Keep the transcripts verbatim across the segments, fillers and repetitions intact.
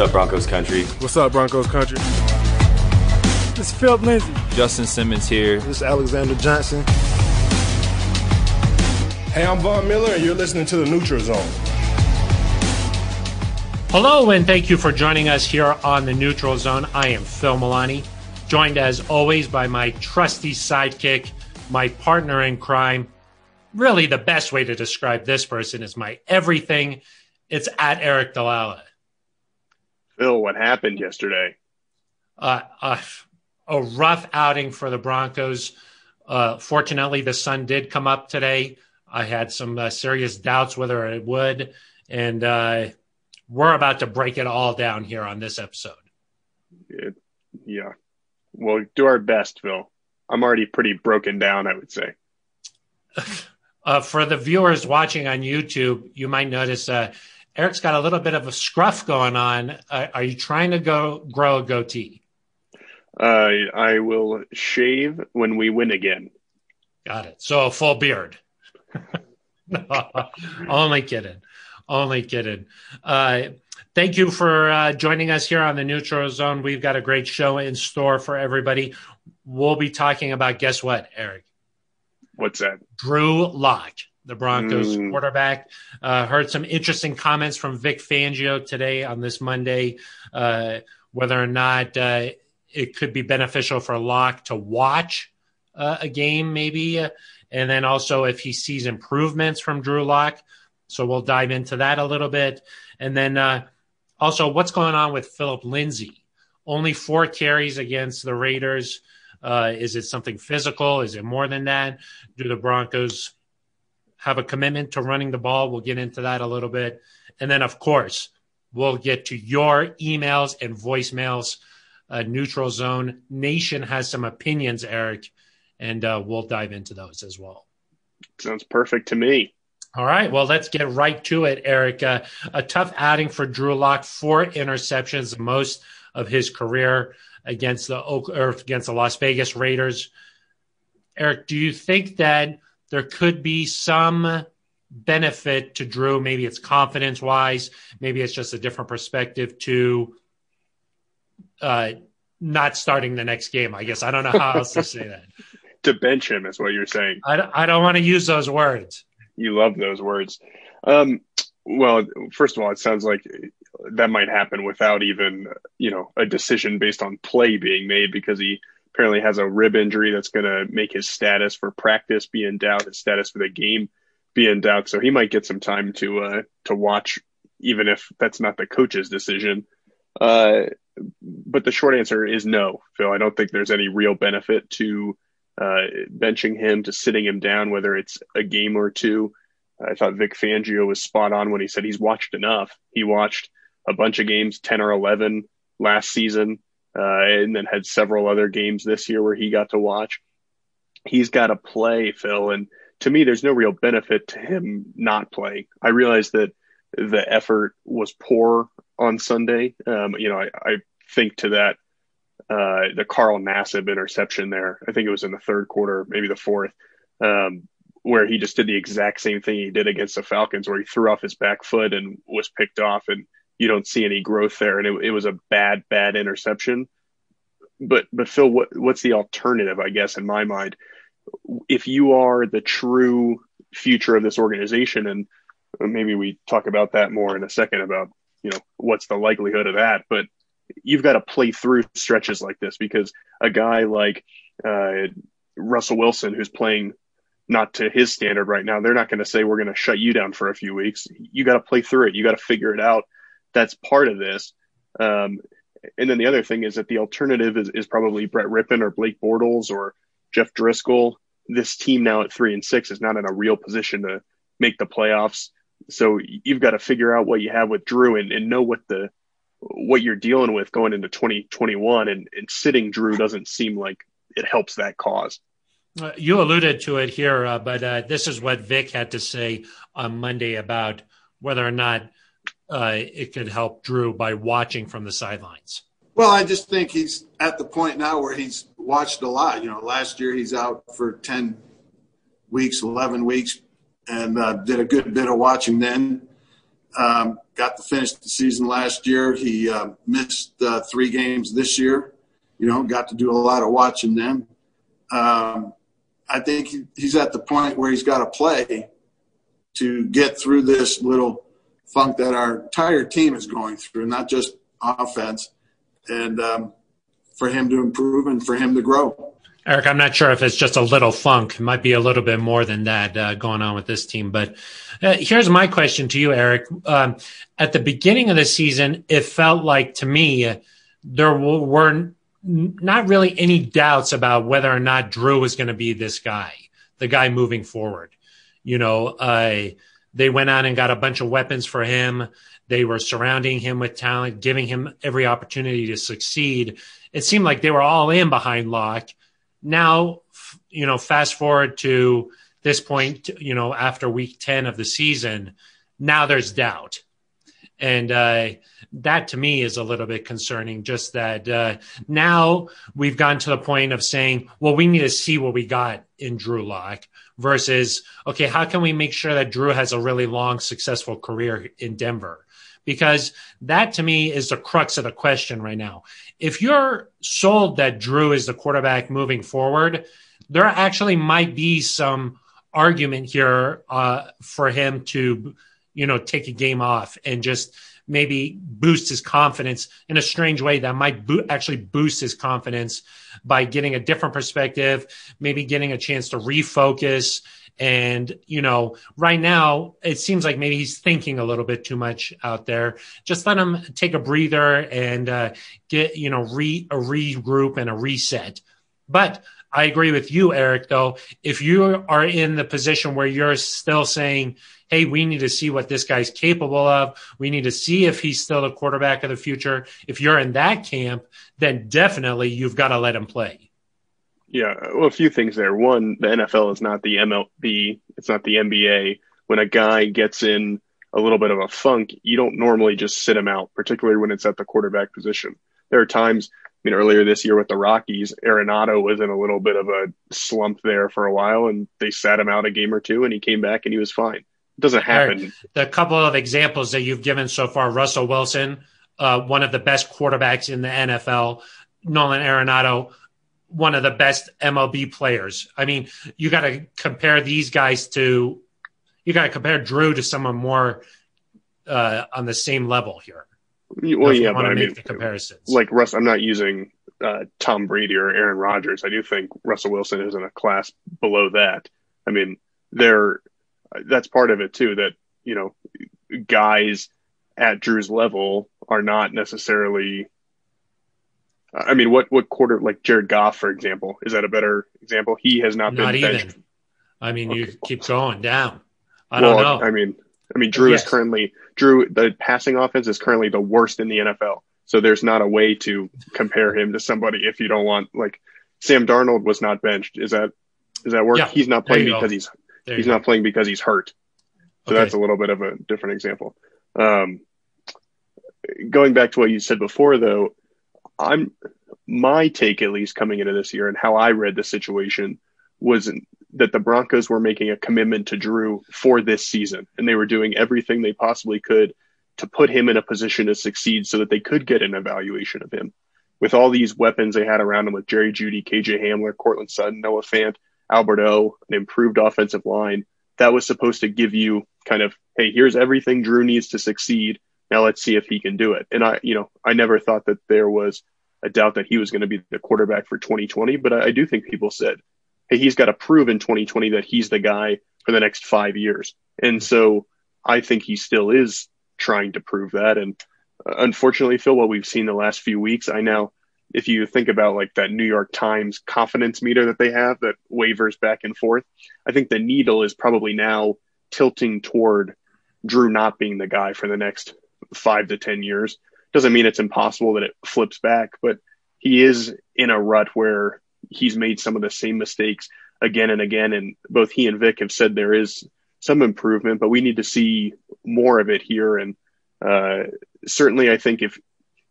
What's up, Broncos country? What's up, Broncos country? This is Phillip Lindsay. Justin Simmons here. This is Alexander Johnson. Hey, I'm Vaughn Miller, and you're listening to the Neutral Zone. Hello, and thank you for joining us here on the Neutral Zone. I am Phil Milani, joined as always by my trusty sidekick, my partner in crime. Really, the best way to describe this person is my everything. It's at Aric DiLalla. Phil, what happened yesterday? Uh, uh, a rough outing for the Broncos. Uh, fortunately, the sun did come up today. I had some uh, serious doubts whether it would, and uh, we're about to break it all down here on this episode. It, yeah. We'll do our best, Phil. I'm already pretty broken down, I would say. Uh, for the viewers watching on YouTube, you might notice uh, Eric's got a little bit of a scruff going on. Uh, are you trying to go grow a goatee? Uh, I will shave when we win again. Got it. So a full beard. No, only kidding. Only kidding. Uh, thank you for uh, joining us here on the Neutral Zone. We've got a great show in store for everybody. We'll be talking about, guess what, Aric? What's that? Drew Lock, the Broncos mm. quarterback. Uh, heard some interesting comments from Vic Fangio today on this Monday, uh, whether or not uh, it could be beneficial for Lock to watch uh, a game maybe, uh, and then also if he sees improvements from Drew Lock. So we'll dive into that a little bit. And then uh, also what's going on with Phillip Lindsay. Only four carries against the Raiders. Uh, is it something physical? Is it more than that? Do the Broncos have a commitment to running the ball? We'll get into that a little bit. And then, of course, we'll get to your emails and voicemails. Uh, Neutral Zone Nation has some opinions, Aric, and uh, we'll dive into those as well. Sounds perfect to me. All right, well, let's get right to it, Aric. Uh, a tough outing for Drew Lock, four interceptions, the most of his career. Against the or against the Las Vegas Raiders. Aric, do you think that there could be some benefit to Drew? Maybe it's confidence-wise. Maybe it's just a different perspective to uh, not starting the next game, I guess. I don't know how else to say that. To bench him is what you're saying. I don't, I don't want to use those words. You love those words. Um, well, first of all, it sounds like – that might happen without even, you know, a decision based on play being made, because he apparently has a rib injury that's going to make his status for practice be in doubt, his status for the game be in doubt. So he might get some time to uh, to watch, even if that's not the coach's decision. Uh, but the short answer is no, Phil. I don't think there's any real benefit to uh, benching him, to sitting him down, whether it's a game or two. I thought Vic Fangio was spot on when he said he's watched enough. He watched a bunch of games, ten or eleven last season, uh, and then had several other games this year where he got to watch. He's got to play, Phil, and to me, there's no real benefit to him not playing. I realize that the effort was poor on Sunday. Um, you know, I, I think to that, uh, the Carl Nassib interception there, I think it was in the third quarter, maybe the fourth, um, where he just did the exact same thing he did against the Falcons, where he threw off his back foot and was picked off, and you don't see any growth there. And it, it was a bad, bad interception. But, but Phil, what, what's the alternative, I guess, in my mind? If you are the true future of this organization, and maybe we talk about that more in a second about, you know, what's the likelihood of that, but you've got to play through stretches like this, because a guy like uh, Russell Wilson, who's playing not to his standard right now, they're not going to say, we're going to shut you down for a few weeks. You got to play through it. You got to figure it out. That's part of this. Um, and then the other thing is that the alternative is, is probably Brett Rypien or Blake Bortles or Jeff Driscoll. This team now at three and six is not in a real position to make the playoffs. So you've got to figure out what you have with Drew, and, and know what the what you're dealing with going into twenty twenty-one. And, and sitting Drew doesn't seem like it helps that cause. Uh, you alluded to it here, uh, but uh, this is what Vic had to say on Monday about whether or not Uh, it could help Drew by watching from the sidelines. Well, I just think he's at the point now where he's watched a lot. You know, last year he's out for ten weeks, eleven weeks, and uh, did a good bit of watching then. um, got to finish the season last year. He uh, missed uh, three games this year. You know, got to do a lot of watching them. Um, I think he, he's at the point where he's got to play to get through this little funk that our entire team is going through, not just offense, and um, for him to improve and for him to grow. Aric, I'm not sure if it's just a little funk. It might be a little bit more than that uh, going on with this team. But uh, here's my question to you, Aric. Um, at the beginning of the season, it felt like to me uh, there w- were n- not really any doubts about whether or not Drew was going to be this guy, the guy moving forward. You know, uh, they went out and got a bunch of weapons for him. They were surrounding him with talent, giving him every opportunity to succeed. It seemed like they were all in behind Lock. Now, you know, fast forward to this point, you know, after week ten of the season, now there's doubt. And uh, that to me is a little bit concerning, just that uh, now we've gotten to the point of saying, well, we need to see what we got in Drew Lock versus, okay, how can we make sure that Drew has a really long, successful career in Denver? Because that, to me, is the crux of the question right now. If you're sold that Drew is the quarterback moving forward, there actually might be some argument here uh, for him to, you know, take a game off and just maybe boost his confidence in a strange way that might bo- actually boost his confidence by getting a different perspective, maybe getting a chance to refocus. And, you know, right now it seems like maybe he's thinking a little bit too much out there. Just let him take a breather and uh, get, you know, re a regroup and a reset. But I agree with you, Aric, though. If you are in the position where you're still saying, hey, we need to see what this guy's capable of, we need to see if he's still a quarterback of the future. If you're in that camp, then definitely you've got to let him play. Yeah, well, a few things there. One, the N F L is not the M L B, it's not the N B A. When a guy gets in a little bit of a funk, you don't normally just sit him out, particularly when it's at the quarterback position. There are times, I mean, earlier this year with the Rockies, Arenado was in a little bit of a slump there for a while, and they sat him out a game or two, and he came back and he was fine. It doesn't happen. Right. The couple of examples that you've given so far, Russell Wilson, uh, one of the best quarterbacks in the N F L, Nolan Arenado, one of the best M L B players. I mean, you got to compare these guys to, you got to compare Drew to someone more uh, on the same level here. Well, yeah, but I mean, the comparisons. Like Russ, I'm not using uh, Tom Brady or Aaron Rodgers. I do think Russell Wilson is in a class below that. I mean, they're, that's part of it too, that, you know, guys at Drew's level are not necessarily, I mean, what, what quarter, like Jared Goff, for example, is that a better example? He has not, not been benched. I mean, okay. You keep going down. I well, don't know. I mean, I mean, Drew yes. is currently Drew. The passing offense is currently the worst in the N F L. So there's not a way to compare him to somebody if you don't want. Like Sam Darnold was not benched. Is that is that work? Yeah, he's not playing because go. he's there he's not go. playing because he's hurt. So okay. That's a little bit of a different example. Um, going back to what you said before, though. I'm my take, at least coming into this year and how I read the situation, was that the Broncos were making a commitment to Drew for this season, and they were doing everything they possibly could to put him in a position to succeed so that they could get an evaluation of him. With all these weapons they had around him with Jerry Jeudy, K J. Hamler, Cortland Sutton, Noah Fant, Albert O., an improved offensive line, that was supposed to give you kind of, hey, here's everything Drew needs to succeed. Now let's see if he can do it. And I, you know, I never thought that there was a doubt that he was going to be the quarterback for twenty twenty, but I, I do think people said, hey, he's got to prove in twenty twenty that he's the guy for the next five years. And so I think he still is trying to prove that. And uh, unfortunately, Phil, what we've seen the last few weeks, I now, if you think about like that New York Times confidence meter that they have that wavers back and forth, I think the needle is probably now tilting toward Drew not being the guy for the next five to ten years. Doesn't mean it's impossible that it flips back, but he is in a rut where he's made some of the same mistakes again and again. And both he and Vic have said there is some improvement, but we need to see more of it here. And uh, certainly I think if,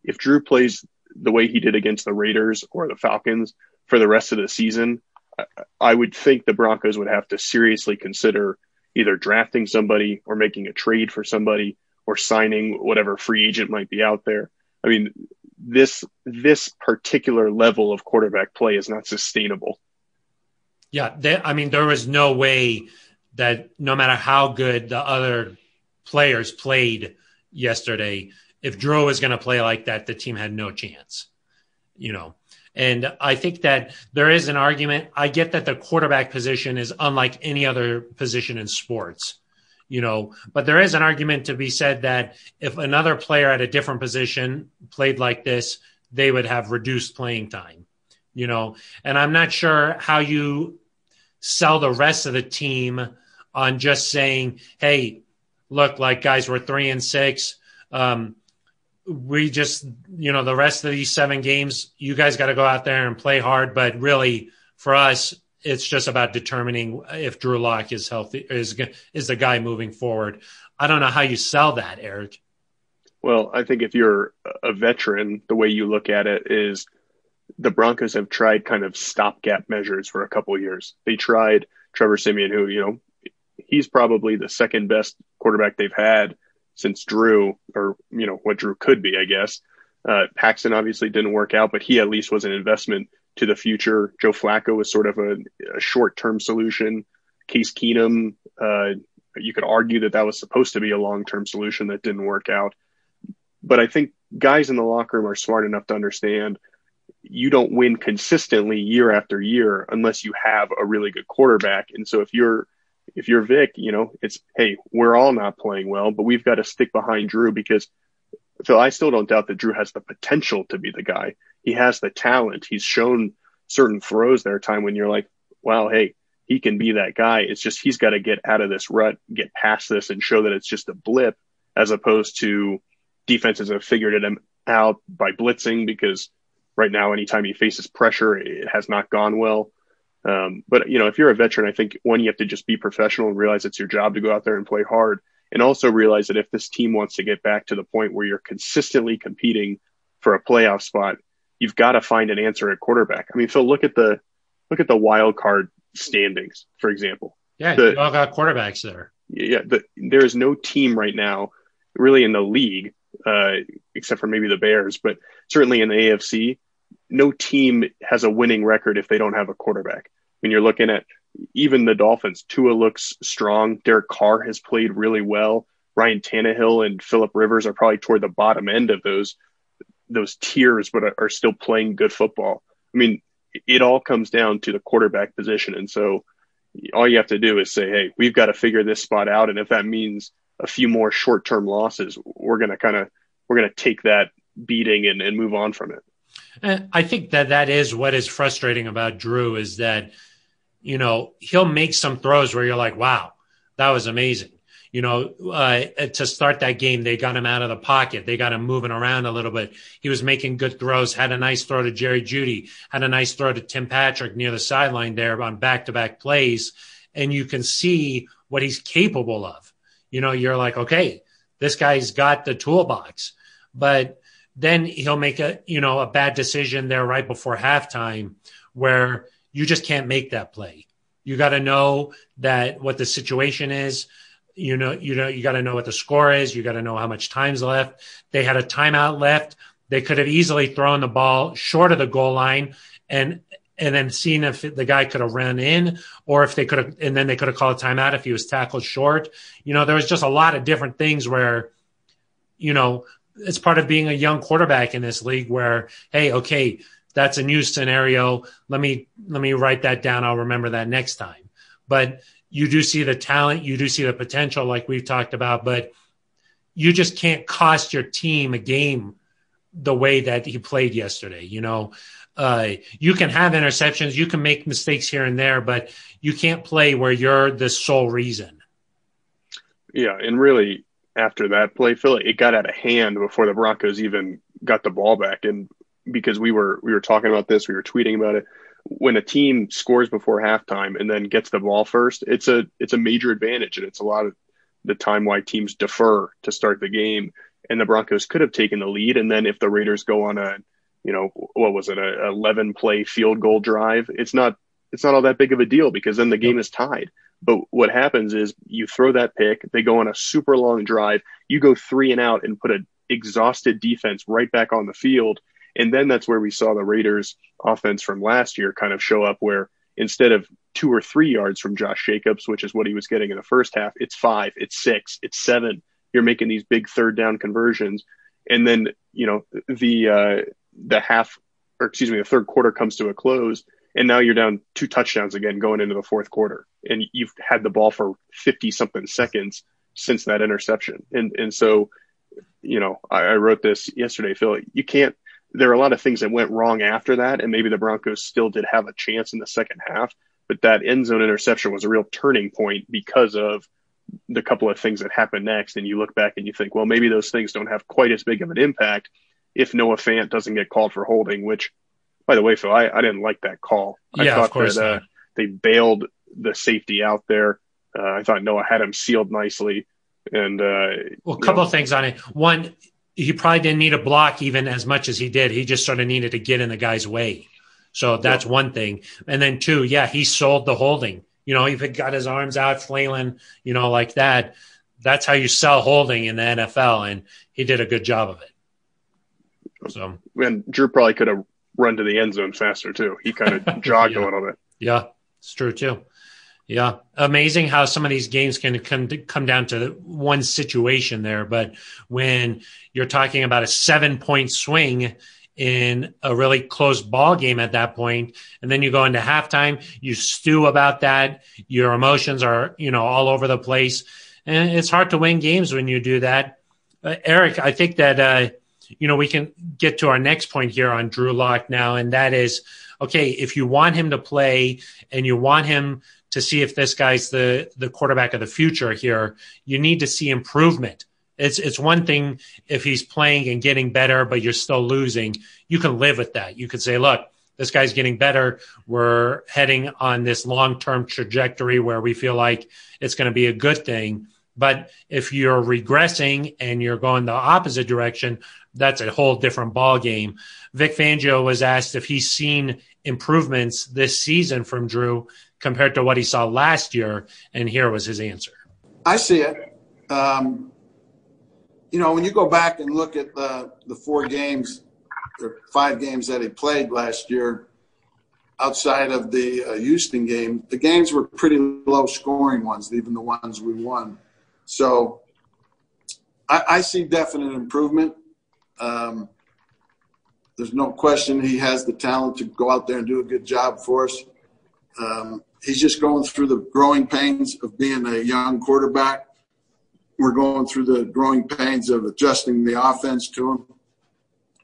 if Drew plays the way he did against the Raiders or the Falcons for the rest of the season, I, I would think the Broncos would have to seriously consider either drafting somebody or making a trade for somebody, or signing whatever free agent might be out there. I mean, this this particular level of quarterback play is not sustainable. Yeah, they, I mean, there was no way that no matter how good the other players played yesterday, if Drew was going to play like that, the team had no chance, you know. And I think that there is an argument. I get that the quarterback position is unlike any other position in sports, you know, but there is an argument to be said that if another player at a different position played like this, they would have reduced playing time, you know. And I'm not sure how you sell the rest of the team on just saying, hey, look, like, guys, we're three and six. Um, we just, you know, the rest of these seven games, you guys got to go out there and play hard. But really, for us, it's just about determining if Drew Lock is healthy, is is the guy moving forward. I don't know how you sell that, Aric. Well, I think if you're a veteran, the way you look at it is the Broncos have tried kind of stopgap measures for a couple of years. They tried Trevor Siemian, who, you know, he's probably the second best quarterback they've had since Drew, or, you know, what Drew could be, I guess. Uh, Paxton obviously didn't work out, but he at least was an investment to the future. Joe Flacco was sort of a, a short-term solution. Case Keenum, uh, you could argue that that was supposed to be a long-term solution that didn't work out. But I think guys in the locker room are smart enough to understand you don't win consistently year after year unless you have a really good quarterback. And so if you're If you're Vic, you know, it's, hey, we're all not playing well, but we've got to stick behind Drew because, Phil, I still don't doubt that Drew has the potential to be the guy. He has the talent. He's shown certain throws there, time when you're like, wow, hey, he can be that guy. It's just he's got to get out of this rut, get past this, and show that it's just a blip, as opposed to defenses have figured him out by blitzing, because right now anytime he faces pressure, it has not gone well. Um, but, you know, if you're a veteran, I think, one, you have to just be professional and realize it's your job to go out there and play hard, and also realize that if this team wants to get back to the point where you're consistently competing for a playoff spot, you've got to find an answer at quarterback. I mean, Phil, look at the look at the wild card standings, for example. Yeah, the, you all got quarterbacks there. Yeah, the, there is no team right now really in the league, uh, except for maybe the Bears, but certainly in the A F C. No team has a winning record if they don't have a quarterback. When you're looking at even the Dolphins, Tua looks strong. Derek Carr has played really well. Ryan Tannehill and Phillip Rivers are probably toward the bottom end of those those tiers, but are still playing good football. I mean, it all comes down to the quarterback position. And so all you have to do is say, hey, we've got to figure this spot out. And if that means a few more short-term losses, we're going to kind of we're going to take that beating and, and move on from it. And I think that that is what is frustrating about Drew, is that, you know, he'll make some throws where you're like, wow, that was amazing. You know, uh, to start that game, they got him out of the pocket. They got him moving around a little bit. He was making good throws, had a nice throw to Jerry Jeudy, had a nice throw to Tim Patrick near the sideline there on back-to-back plays. And you can see what he's capable of. You know, you're like, okay, this guy's got the toolbox. But then he'll make a, you know, a bad decision there right before halftime where you just can't make that play. You got to know that what the situation is, you know, you know, you got to know what the score is. You got to know how much time's left. They had a timeout left. They could have easily thrown the ball short of the goal line and, and then seen if the guy could have run in, or if they could have, and then they could have called a timeout if he was tackled short. You know, there was just a lot of different things where, you know, it's part of being a young quarterback in this league where, hey, okay, that's a new scenario. Let me, let me write that down. I'll remember that next time. But you do see the talent, you do see the potential, like we've talked about, but you just can't cost your team a game the way that he played yesterday. You know, uh, you can have interceptions, you can make mistakes here and there, but you can't play where you're the sole reason. Yeah. And really, after that play, Phil, it got out of hand before the Broncos even got the ball back. And because we were we were talking about this, we were tweeting about it. When a team scores before halftime and then gets the ball first, it's a it's a major advantage, and it's a lot of the time why teams defer to start the game. And the Broncos could have taken the lead, and then if the Raiders go on a, you know, what was it, a eleven play field goal drive, it's not it's not all that big of a deal because then the game is tied. But what happens is you throw that pick, they go on a super long drive, you go three and out and put an exhausted defense right back on the field. And then that's where we saw the Raiders offense from last year kind of show up, where instead of two or three yards from Josh Jacobs, which is what he was getting in the first half, it's five, it's six, it's seven. You're making these big third down conversions. And then, you know, the uh, the half or excuse me, the third quarter comes to a close. And now you're down two touchdowns again going into the fourth quarter. And you've had the ball for fifty-something seconds since that interception. And and so, you know, I, I wrote this yesterday, Phil. You can't – there are a lot of things that went wrong after that, and maybe the Broncos still did have a chance in the second half. But that end zone interception was a real turning point because of the couple of things that happened next. And you look back and you think, well, maybe those things don't have quite as big of an impact if Noah Fant doesn't get called for holding, which – by the way, Phil, I, I didn't like that call. I yeah, thought of course that uh, they bailed the safety out there. Uh, I thought Noah had him sealed nicely. And uh, well, a couple know. of things on it. One, he probably didn't need a block even as much as he did. He just sort of needed to get in the guy's way. So that's yeah. one thing. And then two, yeah, he sold the holding. You know, he got his arms out flailing, you know, like that. That's how you sell holding in the N F L, and he did a good job of it. So and Drew probably could have run to the end zone faster too. He kind of jogged yeah. a little bit. Yeah, it's true too. Yeah. Amazing how some of these games can come, come down to one situation there. But when you're talking about a seven point swing in a really close ball game at that point, and then you go into halftime, you stew about that. Your emotions are, you know, all over the place, and it's hard to win games when you do that. Uh, Aric, I think that, uh, you know, we can get to our next point here on Drew Lock now, and that is, okay, if you want him to play and you want him to see if this guy's the, the quarterback of the future here, you need to see improvement. It's it's one thing if he's playing and getting better, but you're still losing. You can live with that. You could say, look, this guy's getting better. We're heading on this long-term trajectory where we feel like it's going to be a good thing. But if you're regressing and you're going the opposite direction, that's a whole different ball game. Vic Fangio was asked if he's seen improvements this season from Drew compared to what he saw last year, and here was his answer. I see it. Um, you know, when you go back and look at the, the four games or five games that he played last year, outside of the uh, Houston game, the games were pretty low-scoring ones, even the ones we won. So I, I see definite improvement. Um, there's no question he has the talent to go out there and do a good job for us. Um, he's just going through the growing pains of being a young quarterback. We're going through the growing pains of adjusting the offense to him.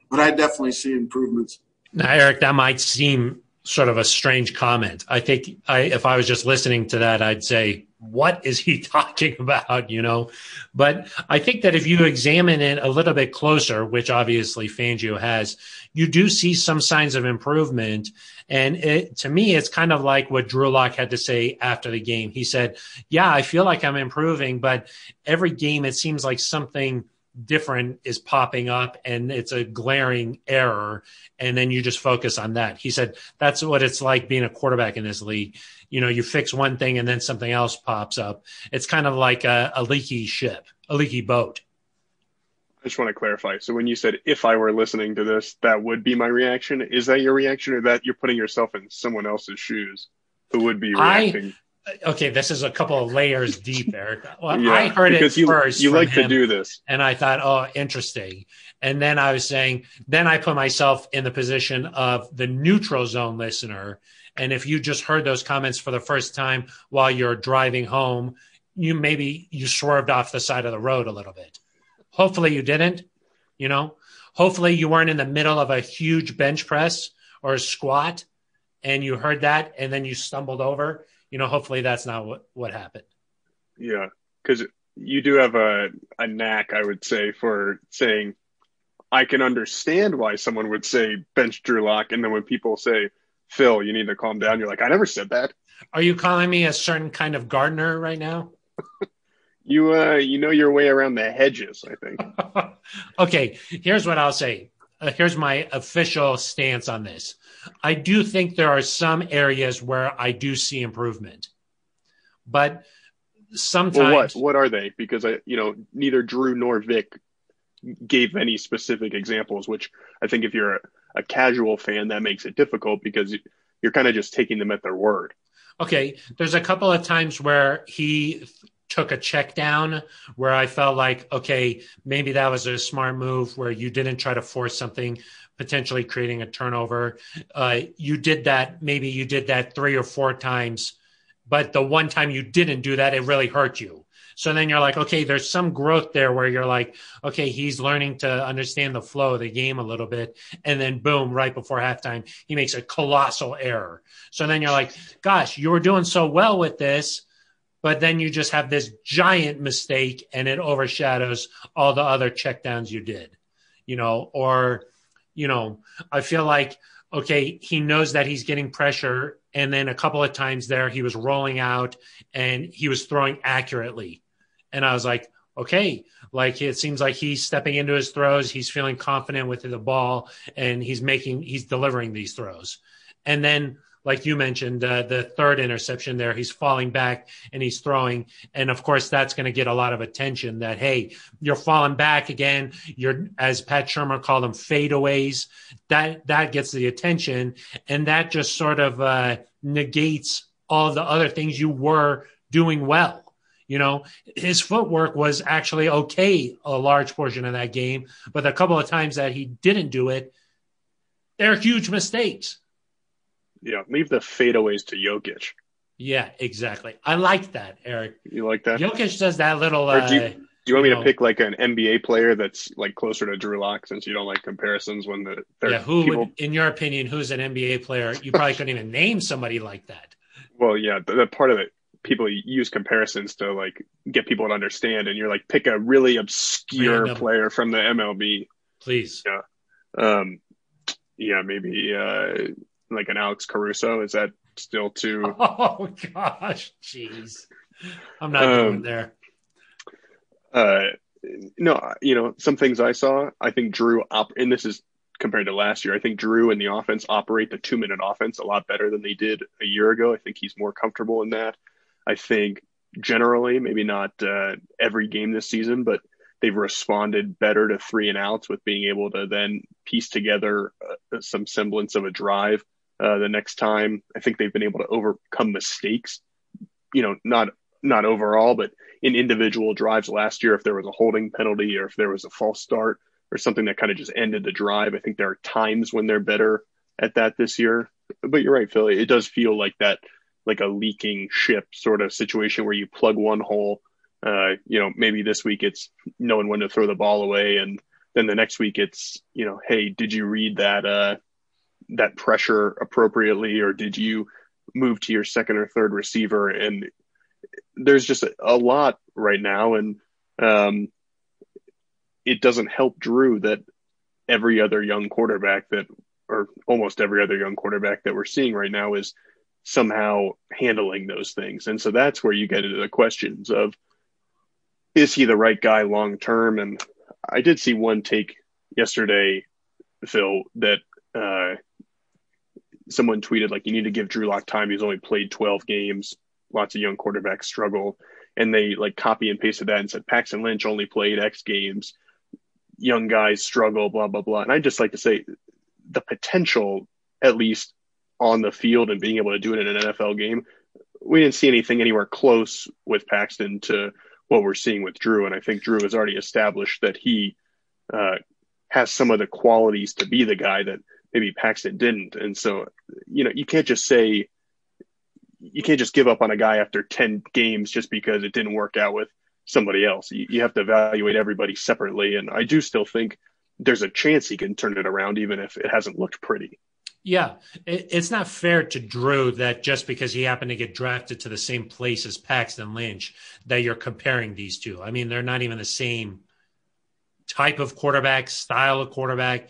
But I definitely see improvements. Now, Aric, that might seem sort of a strange comment. I think I, if I was just listening to that, I'd say, what is he talking about, you know? But I think that if you examine it a little bit closer, which obviously Fangio has, you do see some signs of improvement. And it, to me, it's kind of like what Drew Lock had to say after the game. He said, yeah, I feel like I'm improving, but every game it seems like something different is popping up, and it's a glaring error, and then you just focus on that. He said that's what it's like being a quarterback in this league. You know, you fix one thing and then something else pops up. It's kind of like a, a leaky ship, a leaky boat. I just want to clarify. So when you said, if I were listening to this, that would be my reaction. Is that your reaction, or that you're putting yourself in someone else's shoes who would be reacting? I, Okay, this is a couple of layers deep, Aric. Well, yeah, I heard it you, first. You like to do this. And I thought, oh, interesting. And then I was saying, then I put myself in the position of the neutral zone listener. And if you just heard those comments for the first time while you're driving home, you maybe you swerved off the side of the road a little bit. Hopefully you didn't, you know. Hopefully you weren't in the middle of a huge bench press or a squat and you heard that and then you stumbled over. You know, hopefully that's not what, what happened. Yeah, because you do have a, a knack, I would say, for saying, I can understand why someone would say bench Drew Lock. And then when people say, Phil, you need to calm down, you're like, I never said that. Are you calling me a certain kind of gardener right now? you uh, you know your way around the hedges, I think. Okay, here's what I'll say. Uh, here's my official stance on this. I do think there are some areas where I do see improvement, But sometimes well, what what are they? Because I, you know, neither Drew nor Vic gave any specific examples, which I think if you're a, a casual fan, that makes it difficult because you're kind of just taking them at their word. Okay, there's a couple of times where he took a check down where I felt like, okay, maybe that was a smart move where you didn't try to force something, potentially creating a turnover. Uh, you did that. Maybe you did that three or four times, but the one time you didn't do that, it really hurt you. So then you're like, okay, there's some growth there where you're like, okay, he's learning to understand the flow of the game a little bit. And then boom, right before halftime, he makes a colossal error. So then you're like, gosh, you were doing so well with this, but then you just have this giant mistake and it overshadows all the other checkdowns you did, you know, or, you know, I feel like, okay, he knows that he's getting pressure. And then a couple of times there, he was rolling out and he was throwing accurately. And I was like, okay, like it seems like he's stepping into his throws. He's feeling confident with the ball and he's making, he's delivering these throws. And then, like you mentioned, uh, the third interception there, he's falling back and he's throwing. And of course, that's going to get a lot of attention that, hey, you're falling back again. You're, as Pat Shermer called them, fadeaways. That, that gets the attention. And that just sort of uh, negates all the other things you were doing well. You know, his footwork was actually okay a large portion of that game, but a couple of times that he didn't do it, they're huge mistakes. Yeah, leave the fadeaways to Jokic. Yeah, exactly. I like that, Aric. You like that? Jokic does that little. Or do you, uh, do you want you me know, to pick like an N B A player that's like closer to Drew Lock, since you don't like comparisons? When the yeah, who people... would, in your opinion, who's an N B A player? You probably couldn't even name somebody like that. Well, yeah, the, the part of it, people use comparisons to like get people to understand, and you're like, pick a really obscure Random. player from the M L B, please. Yeah, um, yeah, maybe. Uh, Like an Alex Caruso, is that still too? Oh gosh, jeez, I'm not um, going there. Uh, no, you know, some things I saw. I think Drew op- and this is compared to last year. I think Drew and the offense operate the two minute offense a lot better than they did a year ago. I think he's more comfortable in that. I think generally, maybe not uh, every game this season, but they've responded better to three and outs with being able to then piece together uh, some semblance of a drive. Uh, the next time, I think they've been able to overcome mistakes, you know, not not overall, but in individual drives last year, if there was a holding penalty or if there was a false start or something that kind of just ended the drive. I think there are times when they're better at that this year. But you're right, Phil. It does feel like that, like a leaking ship sort of situation where you plug one hole. Uh, you know, maybe this week it's knowing when to throw the ball away. And then the next week it's, you know, hey, did you read that uh that pressure appropriately, or did you move to your second or third receiver? And there's just a, a lot right now. And um, it doesn't help Drew that every other young quarterback that, or almost every other young quarterback that we're seeing right now is somehow handling those things. And so that's where you get into the questions of, is he the right guy long-term? And I did see one take yesterday, Phil, that, uh, someone tweeted, like, you need to give Drew Lock time. He's only played twelve games. Lots of young quarterbacks struggle. And they like copy and pasted that and said, Paxton Lynch only played X games. Young guys struggle, blah, blah, blah. And I just like to say the potential, at least on the field and being able to do it in an N F L game, we didn't see anything anywhere close with Paxton to what we're seeing with Drew. And I think Drew has already established that he uh, has some of the qualities to be the guy that maybe Paxton didn't. And so, you know, you can't just say, you can't just give up on a guy after ten games just because it didn't work out with somebody else. You, you have to evaluate everybody separately. And I do still think there's a chance he can turn it around, even if it hasn't looked pretty. Yeah, it, it's not fair to Drew that just because he happened to get drafted to the same place as Paxton Lynch, that you're comparing these two. I mean, they're not even the same type of quarterback, style of quarterback.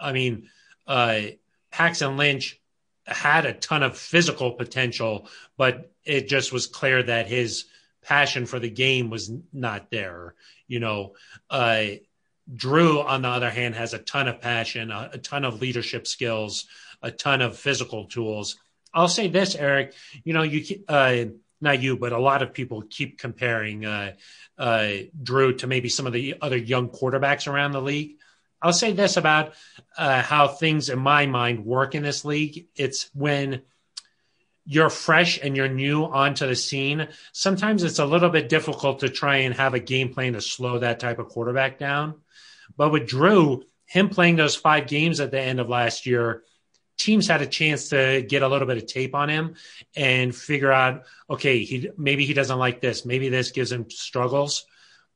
I mean, Uh, Paxton Lynch had a ton of physical potential, but it just was clear that his passion for the game was not there. You know, uh, Drew, on the other hand, has a ton of passion, a, a ton of leadership skills, a ton of physical tools. I'll say this, Aric, you know, you, uh, not you, but a lot of people keep comparing uh, uh, Drew to maybe some of the other young quarterbacks around the league. I'll say this about uh, how things in my mind work in this league. It's when you're fresh and you're new onto the scene, sometimes it's a little bit difficult to try and have a game plan to slow that type of quarterback down. But with Drew, him playing those five games at the end of last year, teams had a chance to get a little bit of tape on him and figure out, okay, he maybe he doesn't like this. Maybe this gives him struggles.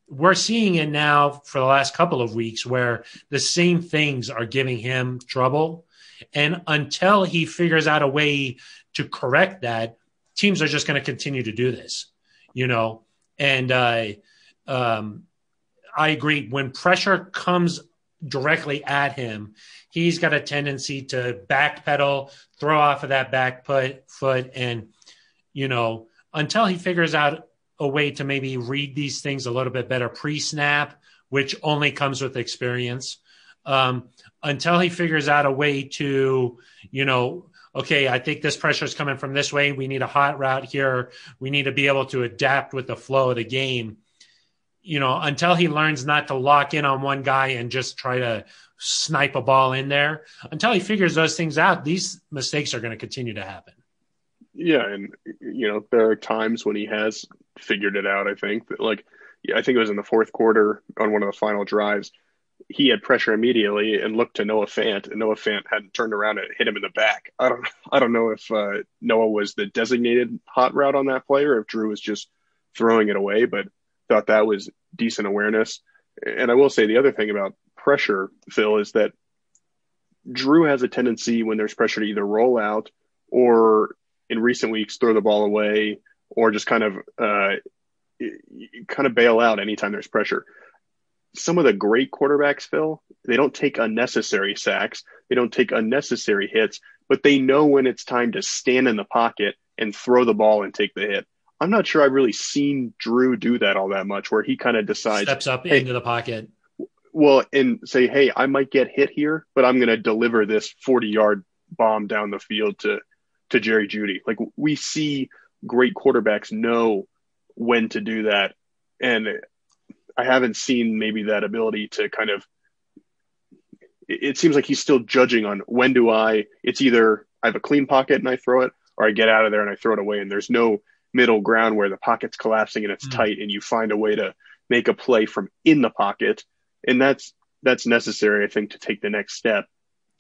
We're seeing it now for the last couple of weeks where the same things are giving him trouble. And until he figures out a way to correct that, teams are just going to continue to do this, you know? And uh, um, I agree. When pressure comes directly at him, he's got a tendency to backpedal, throw off of that back put, foot. And, you know, until he figures out a way to maybe read these things a little bit better pre-snap, which only comes with experience, um, until he figures out a way to, you know, okay, I think this pressure is coming from this way. We need a hot route here. We need to be able to adapt with the flow of the game. You know, until he learns not to lock in on one guy and just try to snipe a ball in there, until he figures those things out, these mistakes are going to continue to happen. Yeah, and, you know, there are times when he has figured it out, I think. Like, I think it was in the fourth quarter on one of the final drives, he had pressure immediately and looked to Noah Fant, and Noah Fant hadn't turned around and hit him in the back. I don't I don't know if uh, Noah was the designated hot route on that play or if Drew was just throwing it away, but thought that was decent awareness. And I will say the other thing about pressure, Phil, is that Drew has a tendency when there's pressure to either roll out or in recent weeks throw the ball away or just kind of uh, kind of bail out anytime there's pressure. Some of the great quarterbacks, Phil, they don't take unnecessary sacks. They don't take unnecessary hits, but they know when it's time to stand in the pocket and throw the ball and take the hit. I'm not sure I've really seen Drew do that all that much, where he kind of decides steps up hey, into the pocket. Well, and say, hey, I might get hit here, but I'm going to deliver this forty-yard bomb down the field to, to Jerry Jeudy. Like, we see great quarterbacks know when to do that. And I haven't seen maybe that ability to kind of, it seems like he's still judging on when do I, it's either I have a clean pocket and I throw it, or I get out of there and I throw it away. And there's no middle ground where the pocket's collapsing and it's mm-hmm. tight and you find a way to make a play from in the pocket. And that's, that's necessary, I think, to take the next step.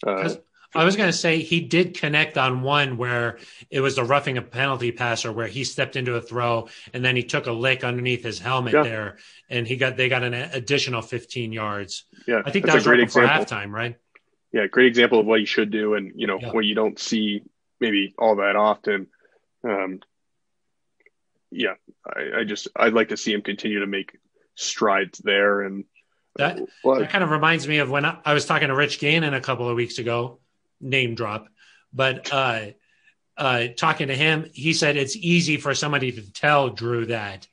Uh, I was going to say he did connect on one where it was the roughing a penalty passer where he stepped into a throw and then he took a lick underneath his helmet yeah. there and he got, they got an additional fifteen yards. Yeah. I think that was right before halftime, right? Yeah. Great example of what you should do. And, you know, yeah. what you don't see maybe all that often. Um, yeah. I, I just, I'd like to see him continue to make strides there. And that, well, that kind of reminds me of when I, I was talking to Rich Gannon a couple of weeks ago. Name drop, but uh, uh, talking to him, he said it's easy for somebody to tell Drew that,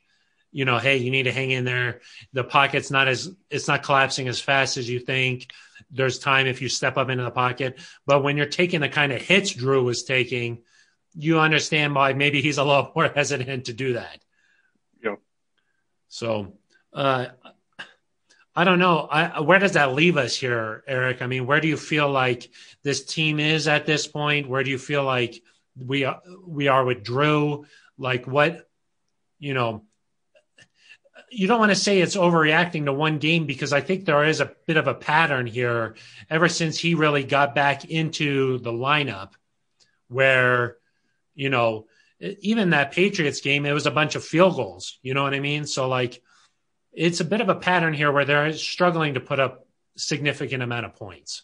you know, hey, you need to hang in there. The pocket's not as it's not collapsing as fast as you think. There's time if you step up into the pocket. But when you're taking the kind of hits Drew was taking, you understand why maybe he's a lot more hesitant to do that. Yeah. So, uh, I don't know. I, where does that leave us here, Aric? I mean, where do you feel like this team is at this point? Where do you feel like we are, we are with Drew? Like what, you know, you don't want to say it's overreacting to one game because I think there is a bit of a pattern here ever since he really got back into the lineup where, you know, even that Patriots game, it was a bunch of field goals. You know what I mean? So like, it's a bit of a pattern here where they're struggling to put up significant amount of points.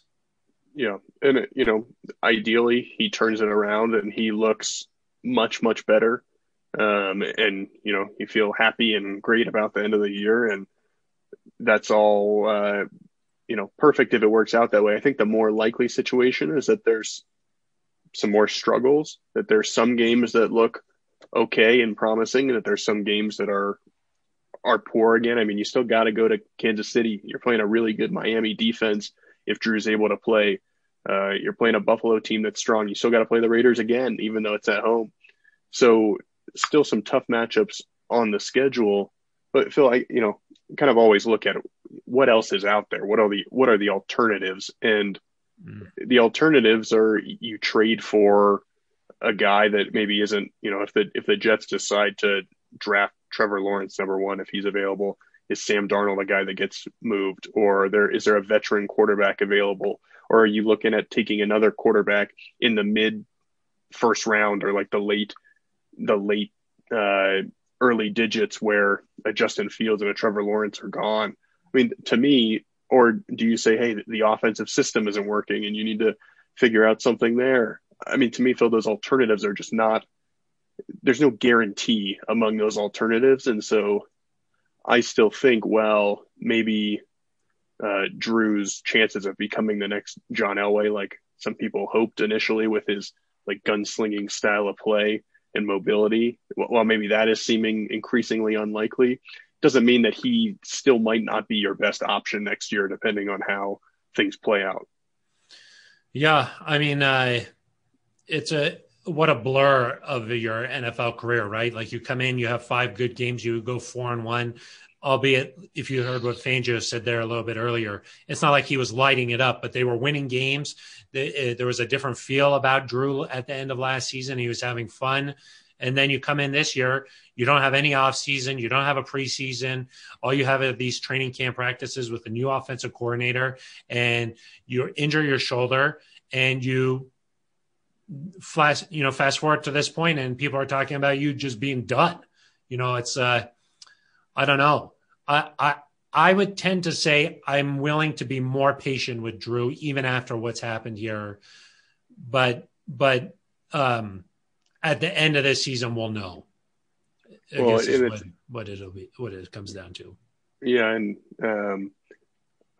Yeah. And, you know, ideally he turns it around and he looks much, much better. Um, and, you know, you feel happy and great about the end of the year. And that's all, uh, you know, perfect if it works out that way. I think the more likely situation is that there's some more struggles, that there's some games that look okay and promising, and that there's some games that are, are poor again. I mean, you still got to go to Kansas City. You're playing a really good Miami defense. If Drew's able to play, uh, you're playing a Buffalo team that's strong. You still got to play the Raiders again, even though it's at home. So still some tough matchups on the schedule. But Phil, I, you know, kind of always look at what else is out there. What are the, what are the alternatives? And mm. the alternatives are you trade for a guy that maybe isn't, you know, if the, if the Jets decide to draft Trevor Lawrence, number one, if he's available, is Sam Darnold a guy that gets moved, or there, is there a veteran quarterback available, or are you looking at taking another quarterback in the mid first round, or like the late, the late uh, early digits where a Justin Fields and a Trevor Lawrence are gone? I mean, to me, or do you say, hey, the offensive system isn't working and you need to figure out something there? I mean, to me, Phil, those alternatives are just not, there's no guarantee among those alternatives. And so I still think, well, maybe uh, Drew's chances of becoming the next John Elway, like some people hoped initially with his like gunslinging style of play and mobility, while maybe that is seeming increasingly unlikely, doesn't mean that he still might not be your best option next year, depending on how things play out. Yeah. I mean, I, it's a, what a blur of your N F L career, right? Like you come in, you have five good games, you go four and one, albeit if you heard what Fangio said there a little bit earlier, it's not like he was lighting it up, but they were winning games. There was a different feel about Drew at the end of last season. He was having fun. And then you come in this year, you don't have any off season. You don't have a preseason. All you have are these training camp practices with a new offensive coordinator, and you injure your shoulder, and you flash, you know, fast forward to this point and people are talking about you just being done. You know, it's, uh, I don't know. I, I, I would tend to say I'm willing to be more patient with Drew, even after what's happened here. But, but, um, at the end of this season, we'll know. I well, guess is what, what it'll be, what it comes down to. Yeah. And, um,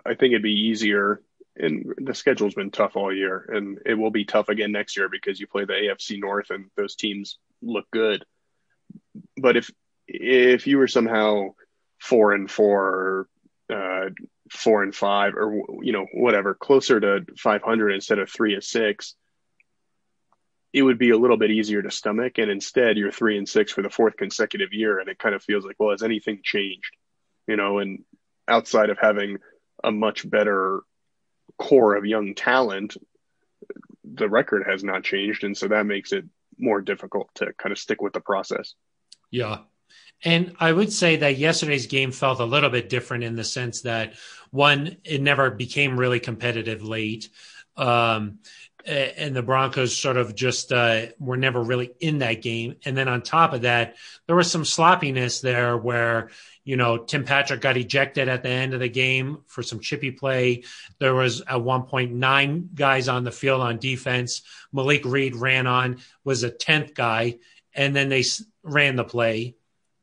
I think it'd be easier, and the schedule's been tough all year, and it will be tough again next year because you play the A F C North and those teams look good. But if, if you were somehow four and four, or, uh, four and five, or, you know, whatever, closer to five hundred instead of three and six, it would be a little bit easier to stomach. And instead you're three and six for the fourth consecutive year. And it kind of feels like, well, has anything changed, you know, and outside of having a much better core of young talent, the record has not changed. And so that makes it more difficult to kind of stick with the process. Yeah. And I would say that yesterday's game felt a little bit different in the sense that, one, it never became really competitive late. Um, and the Broncos sort of just uh, were never really in that game. And then on top of that, there was some sloppiness there where, you know, Tim Patrick got ejected at the end of the game for some chippy play. There was at one point nine guys on the field on defense. Malik Reed ran on, was a tenth guy, and then they ran the play.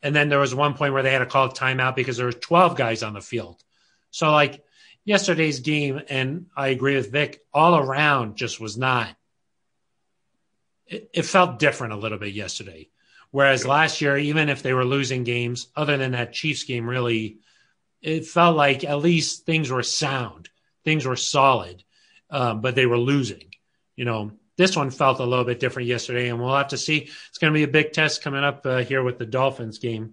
And then there was one point where they had to call timeout because there were twelve guys on the field. So, like, yesterday's game, and I agree with Vic, all around just was not – it felt different a little bit yesterday. Whereas last year, even if they were losing games, other than that Chiefs game, really, it felt like at least things were sound, things were solid, um, but they were losing. You know, this one felt a little bit different yesterday, and we'll have to see. It's going to be a big test coming up uh, here with the Dolphins game.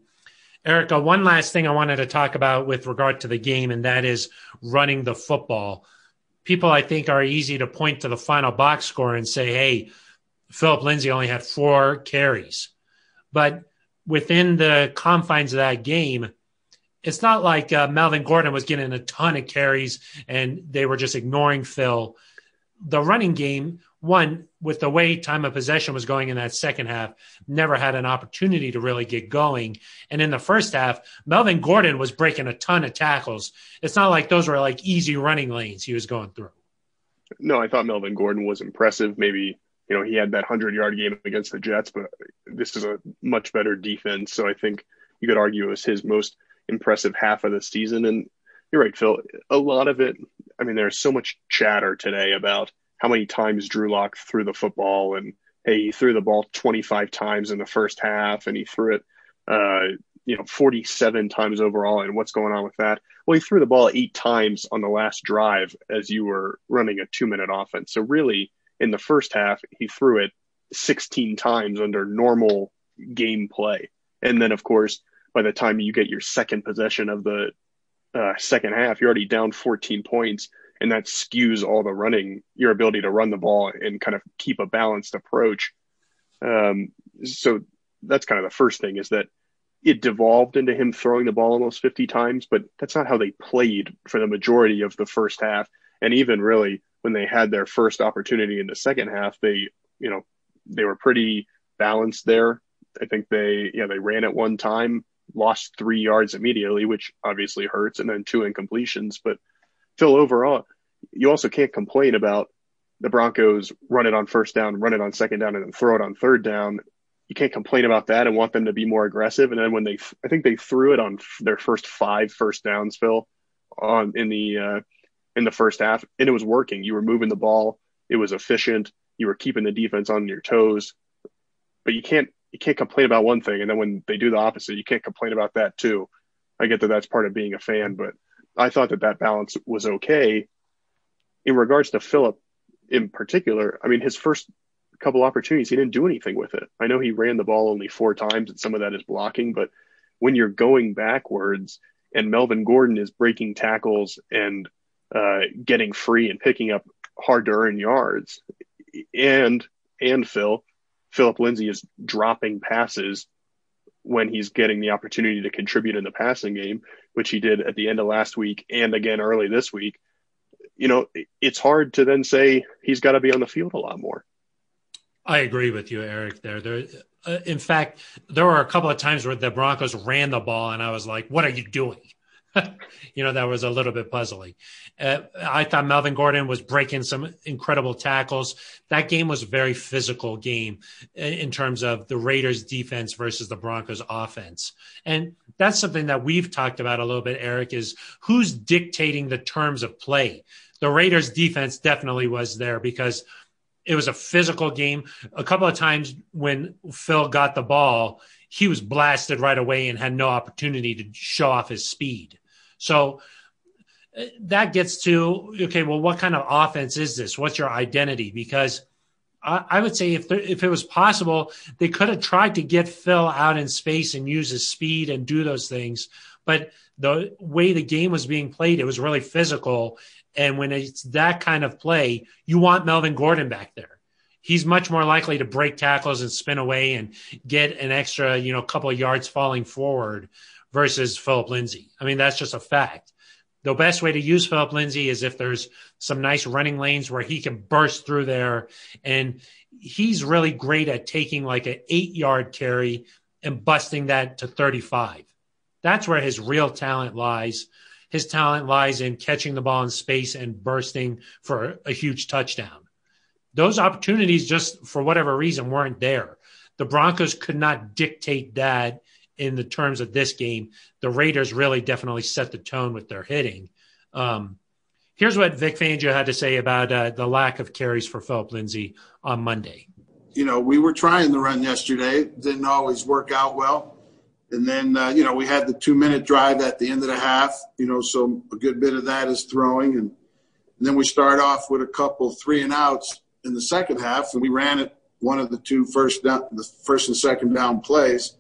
Eric, one last thing I wanted to talk about with regard to the game, and that is running the football. People, I think, are easy to point to the final box score and say, hey, Phillip Lindsay only had four carries. But within the confines of that game, it's not like uh, Melvin Gordon was getting a ton of carries and they were just ignoring Phil. The running game, one, with the way time of possession was going in that second half, never had an opportunity to really get going. And in the first half, Melvin Gordon was breaking a ton of tackles. It's not like those were like easy running lanes he was going through. No, I thought Melvin Gordon was impressive. Maybe, you know, he had that hundred-yard game against the Jets, but this is a much better defense. So I think you could argue it was his most impressive half of the season. And you're right, Phil, a lot of it, I mean, there's so much chatter today about how many times Drew Lock threw the football, and hey, he threw the ball twenty-five times in the first half, and he threw it, uh, you know, forty-seven times overall. And what's going on with that? Well, he threw the ball eight times on the last drive as you were running a two-minute offense. So really, in the first half, he threw it sixteen times under normal game play. And then, of course, by the time you get your second possession of the uh, second half, you're already down fourteen points, and that skews all the running, your ability to run the ball and kind of keep a balanced approach. Um, so that's kind of the first thing, is that it devolved into him throwing the ball almost fifty times, but that's not how they played for the majority of the first half. And even really when they had their first opportunity in the second half, they, you know, they were pretty balanced there. I think they, yeah, they ran at one time, lost three yards immediately, which obviously hurts, and then two incompletions. But Phil, overall, you also can't complain about the Broncos run it on first down, run it on second down, and then throw it on third down. You can't complain about that and want them to be more aggressive. And then when they, I think they threw it on f- their first five first downs, Phil, on in the uh, in the first half, and it was working. You were moving the ball, it was efficient. You were keeping the defense on your toes, but you can't you can't complain about one thing, and then when they do the opposite, you can't complain about that too. I get that that's part of being a fan, but I thought that that balance was okay. In regards to Phillip in particular, I mean, his first couple opportunities, he didn't do anything with it. I know he ran the ball only four times, and some of that is blocking, but when you're going backwards and Melvin Gordon is breaking tackles and uh, getting free and picking up hard to earn yards, and and Phil, Phillip Lindsay is dropping passes when he's getting the opportunity to contribute in the passing game, which he did at the end of last week and again early this week. You know, it's hard to then say he's got to be on the field a lot more. I agree with you, Aric. There, there. Uh, in fact, there were a couple of times where the Broncos ran the ball, and I was like, "What are you doing?" You know, that was a little bit puzzling. Uh, I thought Melvin Gordon was breaking some incredible tackles. That game was a very physical game in terms of the Raiders defense versus the Broncos offense. And that's something that we've talked about a little bit, Aric, is who's dictating the terms of play. The Raiders defense definitely was there because it was a physical game. A couple of times when Phil got the ball, he was blasted right away and had no opportunity to show off his speed. So that gets to, okay, well, what kind of offense is this? What's your identity? Because I, I would say if there, if it was possible, they could have tried to get Phil out in space and use his speed and do those things. But the way the game was being played, it was really physical. And when it's that kind of play, you want Melvin Gordon back there. He's much more likely to break tackles and spin away and get an extra, you know, couple of yards falling forward versus Phillip Lindsay. I mean, that's just a fact. The best way to use Phillip Lindsay is if there's some nice running lanes where he can burst through there. And he's really great at taking like an eight yard carry and busting that to thirty-five. That's where his real talent lies. His talent lies in catching the ball in space and bursting for a huge touchdown. Those opportunities just, for whatever reason, weren't there. The Broncos could not dictate that in the terms of this game. The Raiders really definitely set the tone with their hitting. Um, here's what Vic Fangio had to say about uh, the lack of carries for Phillip Lindsay on Monday. You know, we were trying the run yesterday. Didn't always work out well. And then, uh, you know, we had the two-minute drive at the end of the half, you know, so a good bit of that is throwing. And, and then we start off with a couple three-and-outs in the second half, and we ran it one of the two first down, the first and second down plays.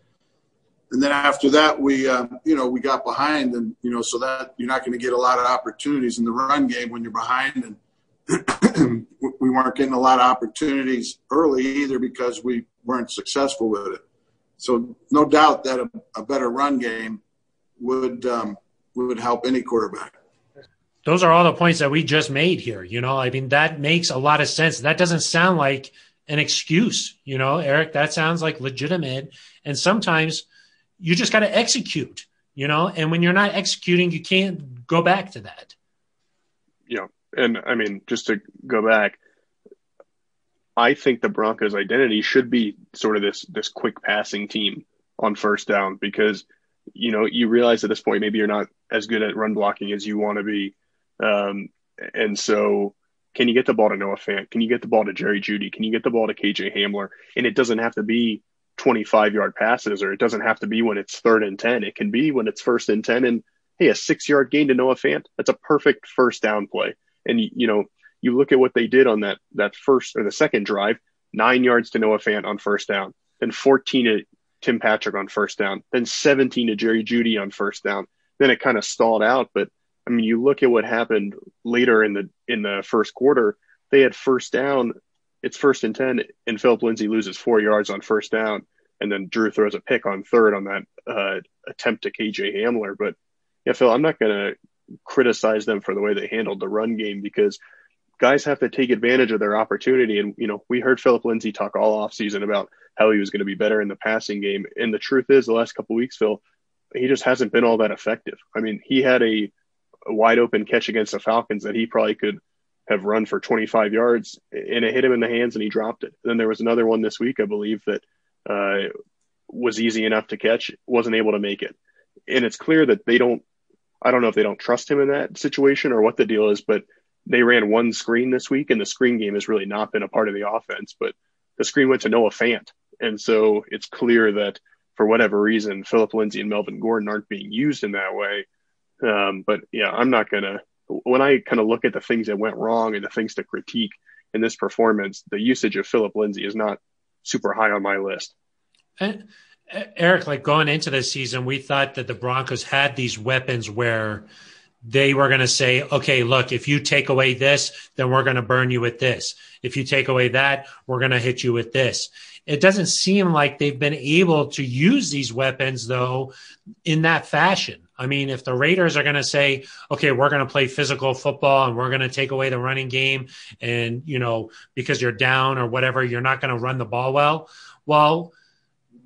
And then after that, we, uh, you know, we got behind, and, you know, so that you're not going to get a lot of opportunities in the run game when you're behind. And we weren't getting a lot of opportunities early either because we weren't successful with it. So no doubt that a, a better run game would, um, would help any quarterback. Those are all the points that we just made here. You know, I mean, that makes a lot of sense. That doesn't sound like an excuse, you know, Aric, that sounds like legitimate. And sometimes you just got to execute, you know, and when you're not executing, you can't go back to that. Yeah. And I mean, just to go back, I think the Broncos' identity should be sort of this, this quick passing team on first down, because, you know, you realize at this point, maybe you're not as good at run blocking as you want to be. Um, and so can you get the ball to Noah Fant? Can you get the ball to Jerry Jeudy? Can you get the ball to K J. Hamler? And it doesn't have to be twenty-five-yard passes, or it doesn't have to be when it's third and ten. It can be when it's first and ten. And, hey, a six-yard gain to Noah Fant, that's a perfect first down play. And, you know, you look at what they did on that that first or the second drive, nine yards to Noah Fant on first down, then fourteen Tim Patrick on first down, then seventeen to Jerry Jeudy on first down. Then it kind of stalled out. But, I mean, you look at what happened later in the in the first quarter. They had first down. It's first and ten, and Phillip Lindsay loses four yards on first down. And then Drew throws a pick on third on that uh, attempt to K J. Hamler. But, yeah, Phil, I'm not going to criticize them for the way they handled the run game, because guys have to take advantage of their opportunity. And, you know, we heard Phillip Lindsay talk all offseason about how he was going to be better in the passing game. And the truth is, the last couple of weeks, Phil, he just hasn't been all that effective. I mean, he had a, a wide open catch against the Falcons that he probably could have run for twenty-five yards, and it hit him in the hands and he dropped it. And then there was another one this week, I believe, that uh, was easy enough to catch, wasn't able to make it. And it's clear that they don't, I don't know if they don't trust him in that situation or what the deal is, but they ran one screen this week, and the screen game has really not been a part of the offense, but the screen went to Noah Fant. And so it's clear that for whatever reason, Phillip Lindsay and Melvin Gordon aren't being used in that way. Um, but yeah, I'm not going to, when I kind of look at the things that went wrong and the things to critique in this performance, the usage of Phillip Lindsay is not super high on my list. And Aric, like going into this season, we thought that the Broncos had these weapons where they were going to say, okay, look, if you take away this, then we're going to burn you with this. If you take away that, we're going to hit you with this. It doesn't seem like they've been able to use these weapons, though, in that fashion. I mean, if the Raiders are going to say, okay, we're going to play physical football and we're going to take away the running game and, you know, because you're down or whatever, you're not going to run the ball well, well,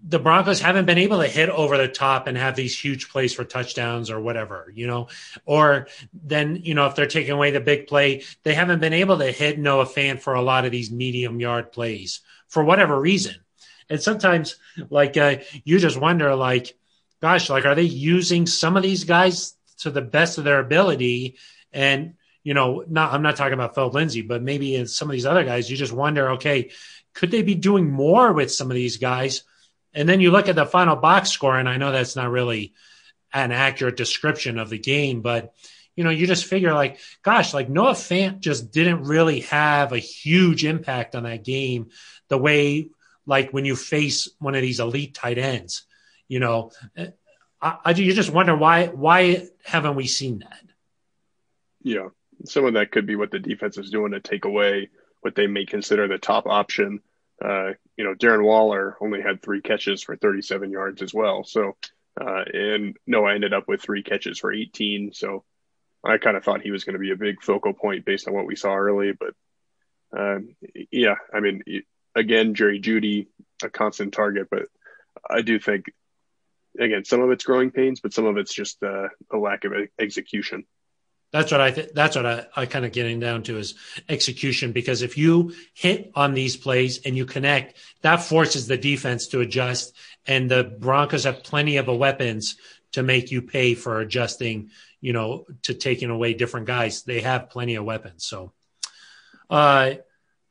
the Broncos haven't been able to hit over the top and have these huge plays for touchdowns or whatever, you know, or then, you know, if they're taking away the big play, they haven't been able to hit Noah Fant for a lot of these medium yard plays for whatever reason. And sometimes like uh, you just wonder, like, gosh, like, are they using some of these guys to the best of their ability? And, you know, not, I'm not talking about Phillip Lindsay, but maybe in some of these other guys, you just wonder, okay, could they be doing more with some of these guys? And then you look at the final box score, and I know that's not really an accurate description of the game, but, you know, you just figure like, gosh, like Noah Fant just didn't really have a huge impact on that game the way, like when you face one of these elite tight ends, you know, I, I, you just wonder why, why haven't we seen that? Yeah. Some of that could be what the defense is doing to take away what they may consider the top option. Uh, you know, Darren Waller only had three catches for thirty-seven yards as well. So, uh, and no, I ended up with three catches for eighteen. So I kind of thought he was going to be a big focal point based on what we saw early, but um, yeah, I mean, again, Jerry Jeudy, a constant target, but I do think, again, some of it's growing pains, but some of it's just uh, a lack of execution. That's what I th- that's what I, I kind of getting down to is execution, because if you hit on these plays and you connect, that forces the defense to adjust, and the Broncos have plenty of weapons to make you pay for adjusting, you know, to taking away different guys. They have plenty of weapons. So uh,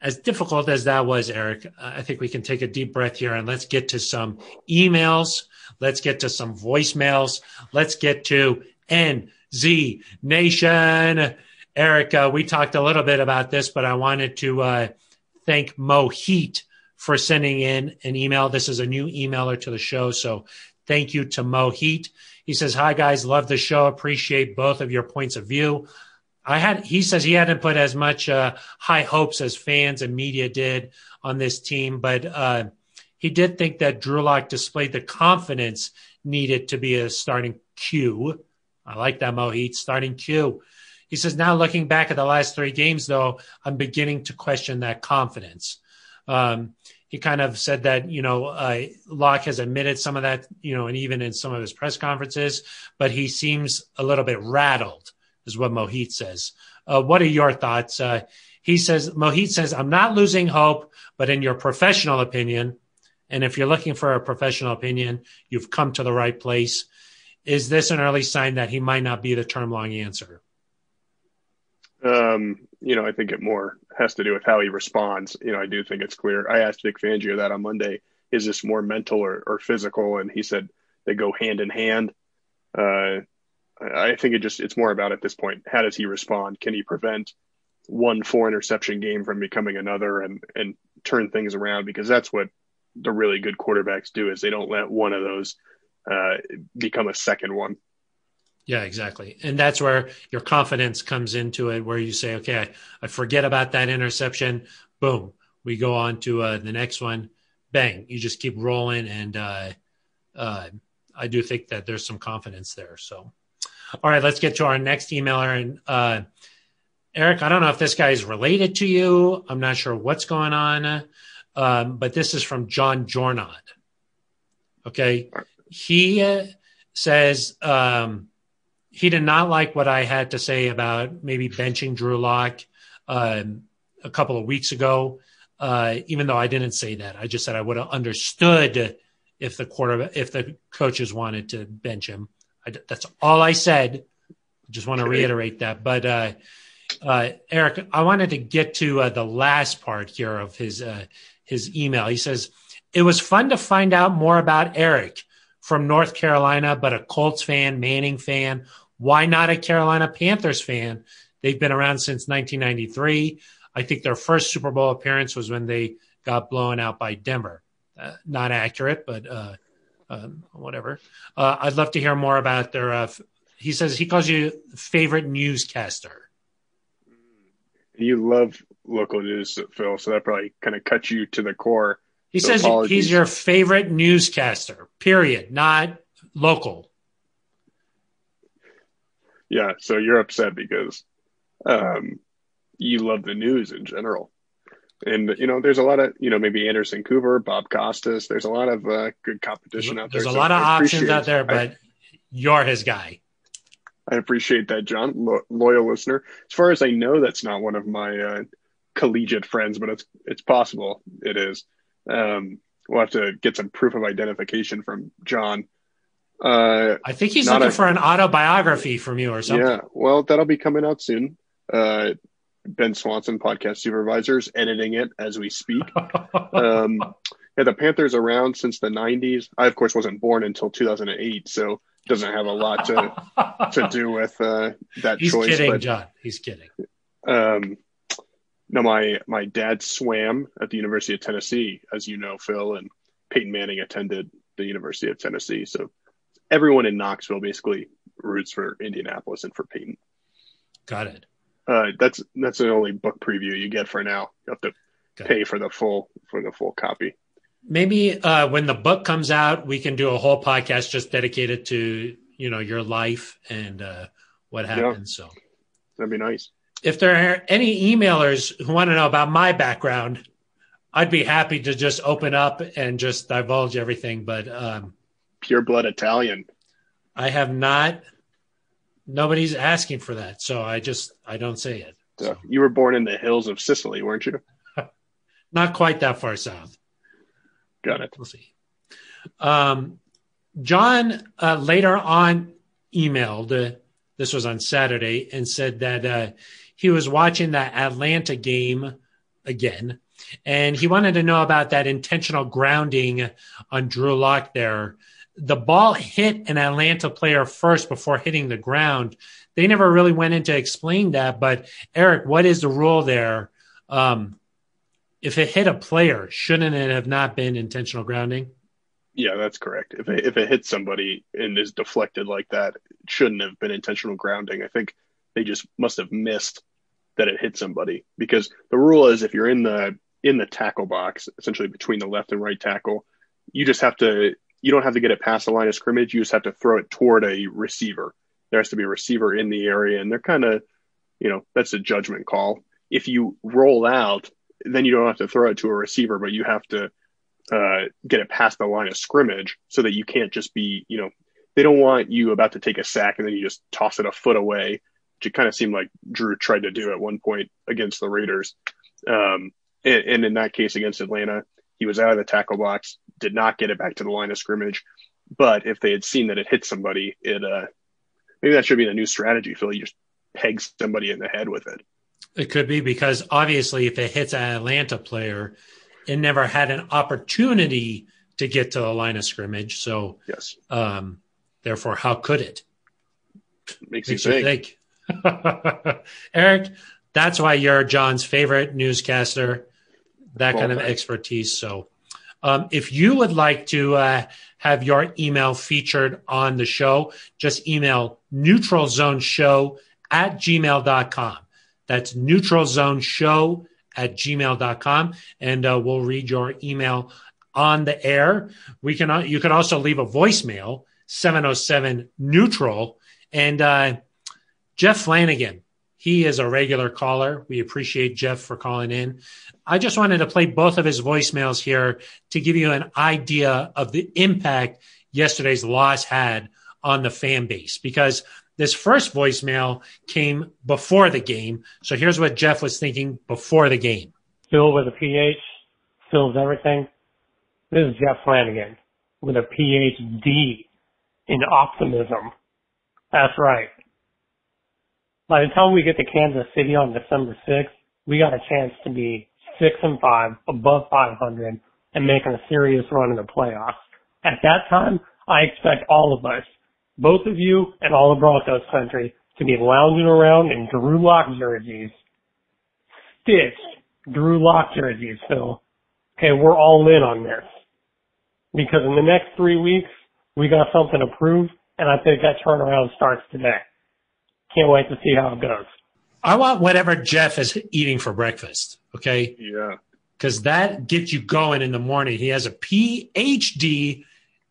as difficult as that was, Aric, I think we can take a deep breath here and let's get to some emails. Let's get to some voicemails. Let's get to N Z Nation. Aric, uh, we talked a little bit about this, but I wanted to uh, thank Mohit for sending in an email. This is a new emailer to the show, so thank you to Mohit. He says, hi, guys, love the show. Appreciate both of your points of view. I had, he says he hadn't put as much uh, high hopes as fans and media did on this team, but uh, he did think that Drew Lock displayed the confidence needed to be a starting Q. I like that, Mohit, starting Q. He says, now looking back at the last three games, though, I'm beginning to question that confidence. Um, he kind of said that, you know, uh, Locke has admitted some of that, you know, and even in some of his press conferences, but he seems a little bit rattled, is what Mohit says. Uh, what are your thoughts? Uh, he says, Mohit says, I'm not losing hope, but in your professional opinion, and if you're looking for a professional opinion, you've come to the right place. Is this an early sign that he might not be the term-long answer? Um, you know, I think it more has to do with how he responds. You know, I do think it's clear. I asked Vic Fangio that on Monday, is this more mental or, or physical? And he said they go hand in hand. Uh, I think it just it's more about, at this point, how does he respond? Can he prevent one four interception game from becoming another and, and turn things around? Because that's what the really good quarterbacks do, is they don't let one of those uh, become a second one. Yeah, exactly. And that's where your confidence comes into it, where you say, okay, I, I forget about that interception. Boom. We go on to uh, the next one. Bang. You just keep rolling. And uh, uh, I do think that there's some confidence there. So, all right, let's get to our next emailer. And uh, Aric, I don't know if this guy is related to you. I'm not sure what's going on. Um, but this is from John Jornod. Okay. He uh, says, um, he did not like what I had to say about maybe benching Drew Lock um, a couple of weeks ago, uh, even though I didn't say that. I just said I would have understood if the quarterback, if the coaches wanted to bench him. I, that's all I said. Just want to reiterate that. But uh, uh, Aric, I wanted to get to uh, the last part here of his uh, his email. He says, it was fun to find out more about Aric from North Carolina, but a Colts fan, Manning fan. Why not a Carolina Panthers fan? They've been around since nineteen ninety-three. I think their first Super Bowl appearance was when they got blown out by Denver. Uh, not accurate, but uh, um, whatever. Uh, I'd love to hear more about their, uh, f- he says he calls you favorite newscaster. You love local news, Phil, so that probably kind of cuts you to the core. He so says apologies. He's your favorite newscaster, period, not local. Yeah, so you're upset because um, you love the news in general. And, you know, there's a lot of, you know, maybe Anderson Cooper, Bob Costas. There's a lot of uh, good competition out there. There's a lot of options out there, but I, you're his guy. I appreciate that, John, lo- loyal listener. As far as I know, that's not one of my uh, collegiate friends, but it's it's possible it is. Um, we'll have to get some proof of identification from John. Uh, I think he's looking a, for an autobiography from you or something. Yeah, well, that'll be coming out soon. Uh, Ben Swanson, podcast supervisors, editing it as we speak. um, yeah, the Panthers around since the nineties. I, of course, wasn't born until two thousand eight, so doesn't have a lot to to do with uh, that he's choice. He's kidding, but, John. He's kidding. Um, No, my, my dad swam at the University of Tennessee, as you know, Phil, and Peyton Manning attended the University of Tennessee. So everyone in Knoxville basically roots for Indianapolis and for Peyton. Got it. Uh, that's that's the only book preview you get for now. You have to Got pay it. for the full for the full copy. Maybe uh, when the book comes out, we can do a whole podcast just dedicated to, you know, your life and uh, what happened. Yeah. So that'd be nice. If there are any emailers who want to know about my background, I'd be happy to just open up and just divulge everything. But um, pure blood Italian. I have not. Nobody's asking for that. So I just, I don't say it. So. You were born in the hills of Sicily, weren't you? Not quite that far south. Got it. We'll see. Um, John uh, later on emailed, uh, this was on Saturday, and said that uh, he was watching that Atlanta game again, and he wanted to know about that intentional grounding on Drew Lock there. The ball hit an Atlanta player first before hitting the ground. They never really went in to explain that, but Aric, what is the rule there? Um, if it hit a player, shouldn't it have not been intentional grounding? Yeah, that's correct. If it, if it hits somebody and is deflected like that, it shouldn't have been intentional grounding. I think they just must have missed that it hit somebody, because the rule is if you're in the in the tackle box, essentially between the left and right tackle, you just have to you don't have to get it past the line of scrimmage. You just have to throw it toward a receiver. There has to be a receiver in the area, and they're kind of, you know, that's a judgment call. If you roll out, then you don't have to throw it to a receiver, but you have to uh get it past the line of scrimmage so that you can't just be, you know, they don't want you about to take a sack and then you just toss it a foot away, which it kind of seemed like Drew tried to do at one point against the Raiders. Um and, and in that case against Atlanta, he was out of the tackle box, did not get it back to the line of scrimmage. But if they had seen that it hit somebody, it uh maybe that should be a new strategy, Phil. You just peg somebody in the head with it. It could be, because obviously if it hits an Atlanta player, it never had an opportunity to get to the line of scrimmage. So, yes. um, therefore, how could it? Makes, Makes you think. think. Aric, that's why you're John's favorite newscaster, that well, kind of expertise. So, Um, if you would like to uh, have your email featured on the show, just email neutralzoneshow at gmail dot com. That's neutralzoneshow at gmail dot com, and uh, we'll read your email on the air. We can uh, you can also leave a voicemail, seven oh seven neutral, and uh, Jeff Flanagan. He is a regular caller. We appreciate Jeff for calling in. I just wanted to play both of his voicemails here to give you an idea of the impact yesterday's loss had on the fan base, because this first voicemail came before the game. So here's what Jeff was thinking before the game. Phil with a P H, Phil's everything. This is Jeff Flanagan with a P H D in optimism. That's right. By the time we get to Kansas City on December sixth, we got a chance to be six and five, above five hundred, and making a serious run in the playoffs. At that time, I expect all of us, both of you and all of Broncos country, to be lounging around in Drew Lock jerseys. Stitched Drew Lock jerseys, Phil. Okay, we're all in on this. Because in the next three weeks, we got something to prove, and I think that turnaround starts today. Can't wait to see how it goes. I want whatever Jeff is eating for breakfast, okay? Yeah. Because that gets you going in the morning. He has a P H D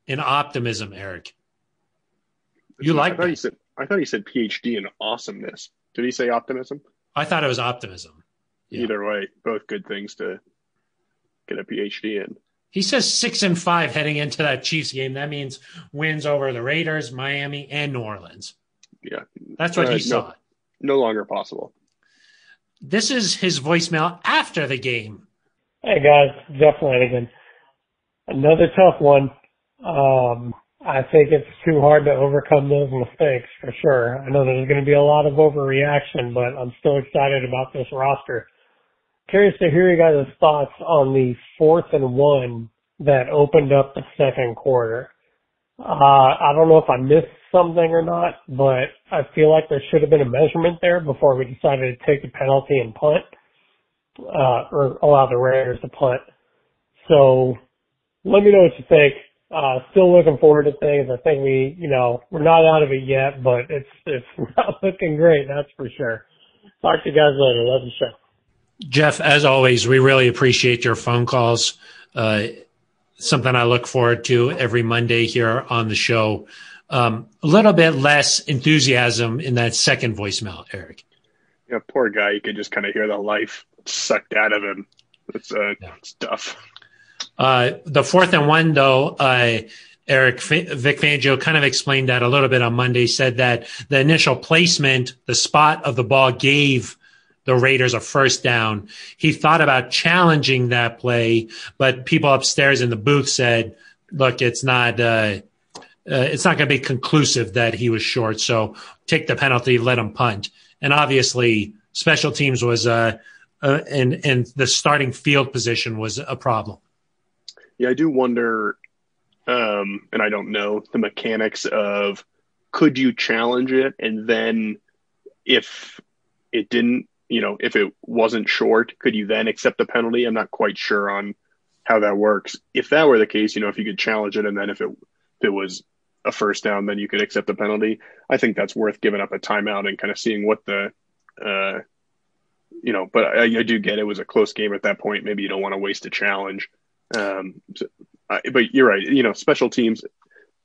in optimism, Aric. You like that? I thought he said, I thought he said P H D in awesomeness. Did he say optimism? I thought it was optimism. Yeah. Either way, both good things to get a P H D in. He says six and five heading into that Chiefs game. That means wins over the Raiders, Miami, and New Orleans. Yeah. That's what uh, he saw. No, no longer possible. This is his voicemail after the game. Hey, guys. Jeff Flanagan. Another tough one. Um, I think it's too hard to overcome those mistakes for sure. I know there's going to be a lot of overreaction, but I'm still excited about this roster. Curious to hear you guys' thoughts on the fourth and one that opened up the second quarter. Uh, I don't know if I missed something or not, but I feel like there should have been a measurement there before we decided to take the penalty and punt, uh, or allow the Raiders to punt. So let me know what you think. Uh, still looking forward to things. I think we, you know, we're not out of it yet, but it's, it's not looking great. That's for sure. Talk to you guys later. Love the show. Jeff, as always, we really appreciate your phone calls. Uh, something I look forward to every Monday here on the show. Um, a little bit less enthusiasm in that second voicemail, Aric. Yeah, poor guy. You could just kind of hear the life sucked out of him. It's, uh, yeah. It's tough. Uh, the fourth and one, though, uh, Aric, Vic Fangio kind of explained that a little bit on Monday, said that the initial placement, the spot of the ball gave the Raiders a first down. He thought about challenging that play, but people upstairs in the booth said, look, it's not uh, uh, it's not going to be conclusive that he was short, so take the penalty, let him punt. And obviously special teams was uh, uh, and, and the starting field position was a problem. Yeah, I do wonder, um, and I don't know, the mechanics of could you challenge it, and then if it didn't, you know, if it wasn't short, could you then accept the penalty? I'm not quite sure on how that works. If that were the case, you know, if you could challenge it, and then if it, if it was a first down, then you could accept the penalty. I think that's worth giving up a timeout and kind of seeing what the, uh, you know, but I, I do get it was a close game at that point. Maybe you don't want to waste a challenge. Um, so, I, but you're right. You know, special teams,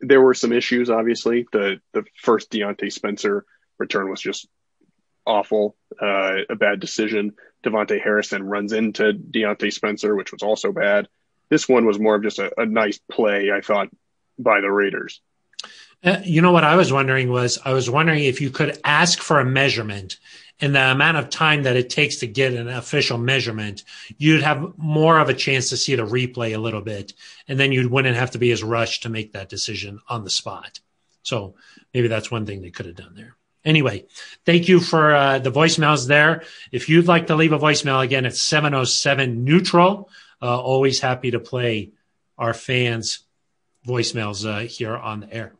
there were some issues, obviously. The, the first Diontae Spencer return was just awful, uh, a bad decision. Devontae Harrison runs into Diontae Spencer, which was also bad. This one was more of just a, a nice play, I thought, by the Raiders. Uh, you know what I was wondering was, I was wondering if you could ask for a measurement, and the amount of time that it takes to get an official measurement, you'd have more of a chance to see the replay a little bit, and then you wouldn't have to be as rushed to make that decision on the spot. So maybe that's one thing they could have done there. Anyway, thank you for uh, the voicemails there. If you'd like to leave a voicemail, again, it's seven oh seven neutral. Uh, always happy to play our fans' voicemails uh, here on the air.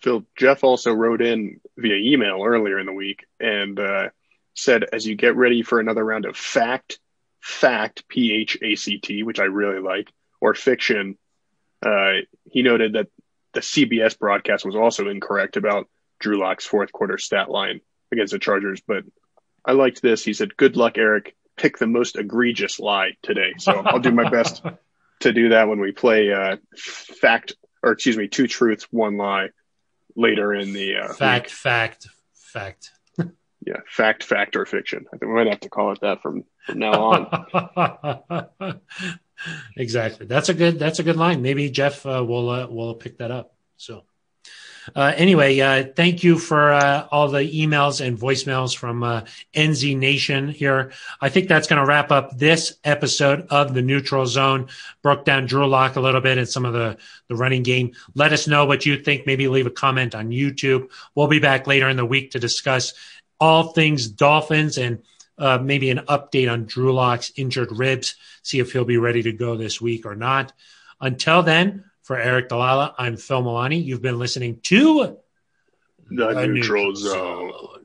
Phil, Jeff also wrote in via email earlier in the week and uh, said, as you get ready for another round of fact, fact, P H A C T, which I really like, or fiction. Uh, he noted that the C B S broadcast was also incorrect about Drew Lock's fourth quarter stat line against the Chargers. But I liked this. He said, "Good luck, Aric. Pick the most egregious lie today." So I'll do my best to do that when we play uh, fact or excuse me, two truths, one lie later in the uh, fact, week. fact, fact. Yeah, fact, fact, or fiction. I think we might have to call it that from, from now on. Exactly. That's a good. That's a good line. Maybe Jeff uh, will uh, will pick that up. So, uh, anyway, uh, thank you for uh, all the emails and voicemails from uh, N Z Nation here. I think that's going to wrap up this episode of the Neutral Zone. Broke down Drew Lock a little bit and some of the the running game. Let us know what you think. Maybe leave a comment on YouTube. We'll be back later in the week to discuss all things Dolphins and uh, maybe an update on Drew Lock's injured ribs, see if he'll be ready to go this week or not. Until then, for Aric DiLalla, I'm Phil Milani. You've been listening to The, the Neutral Zone. Zone.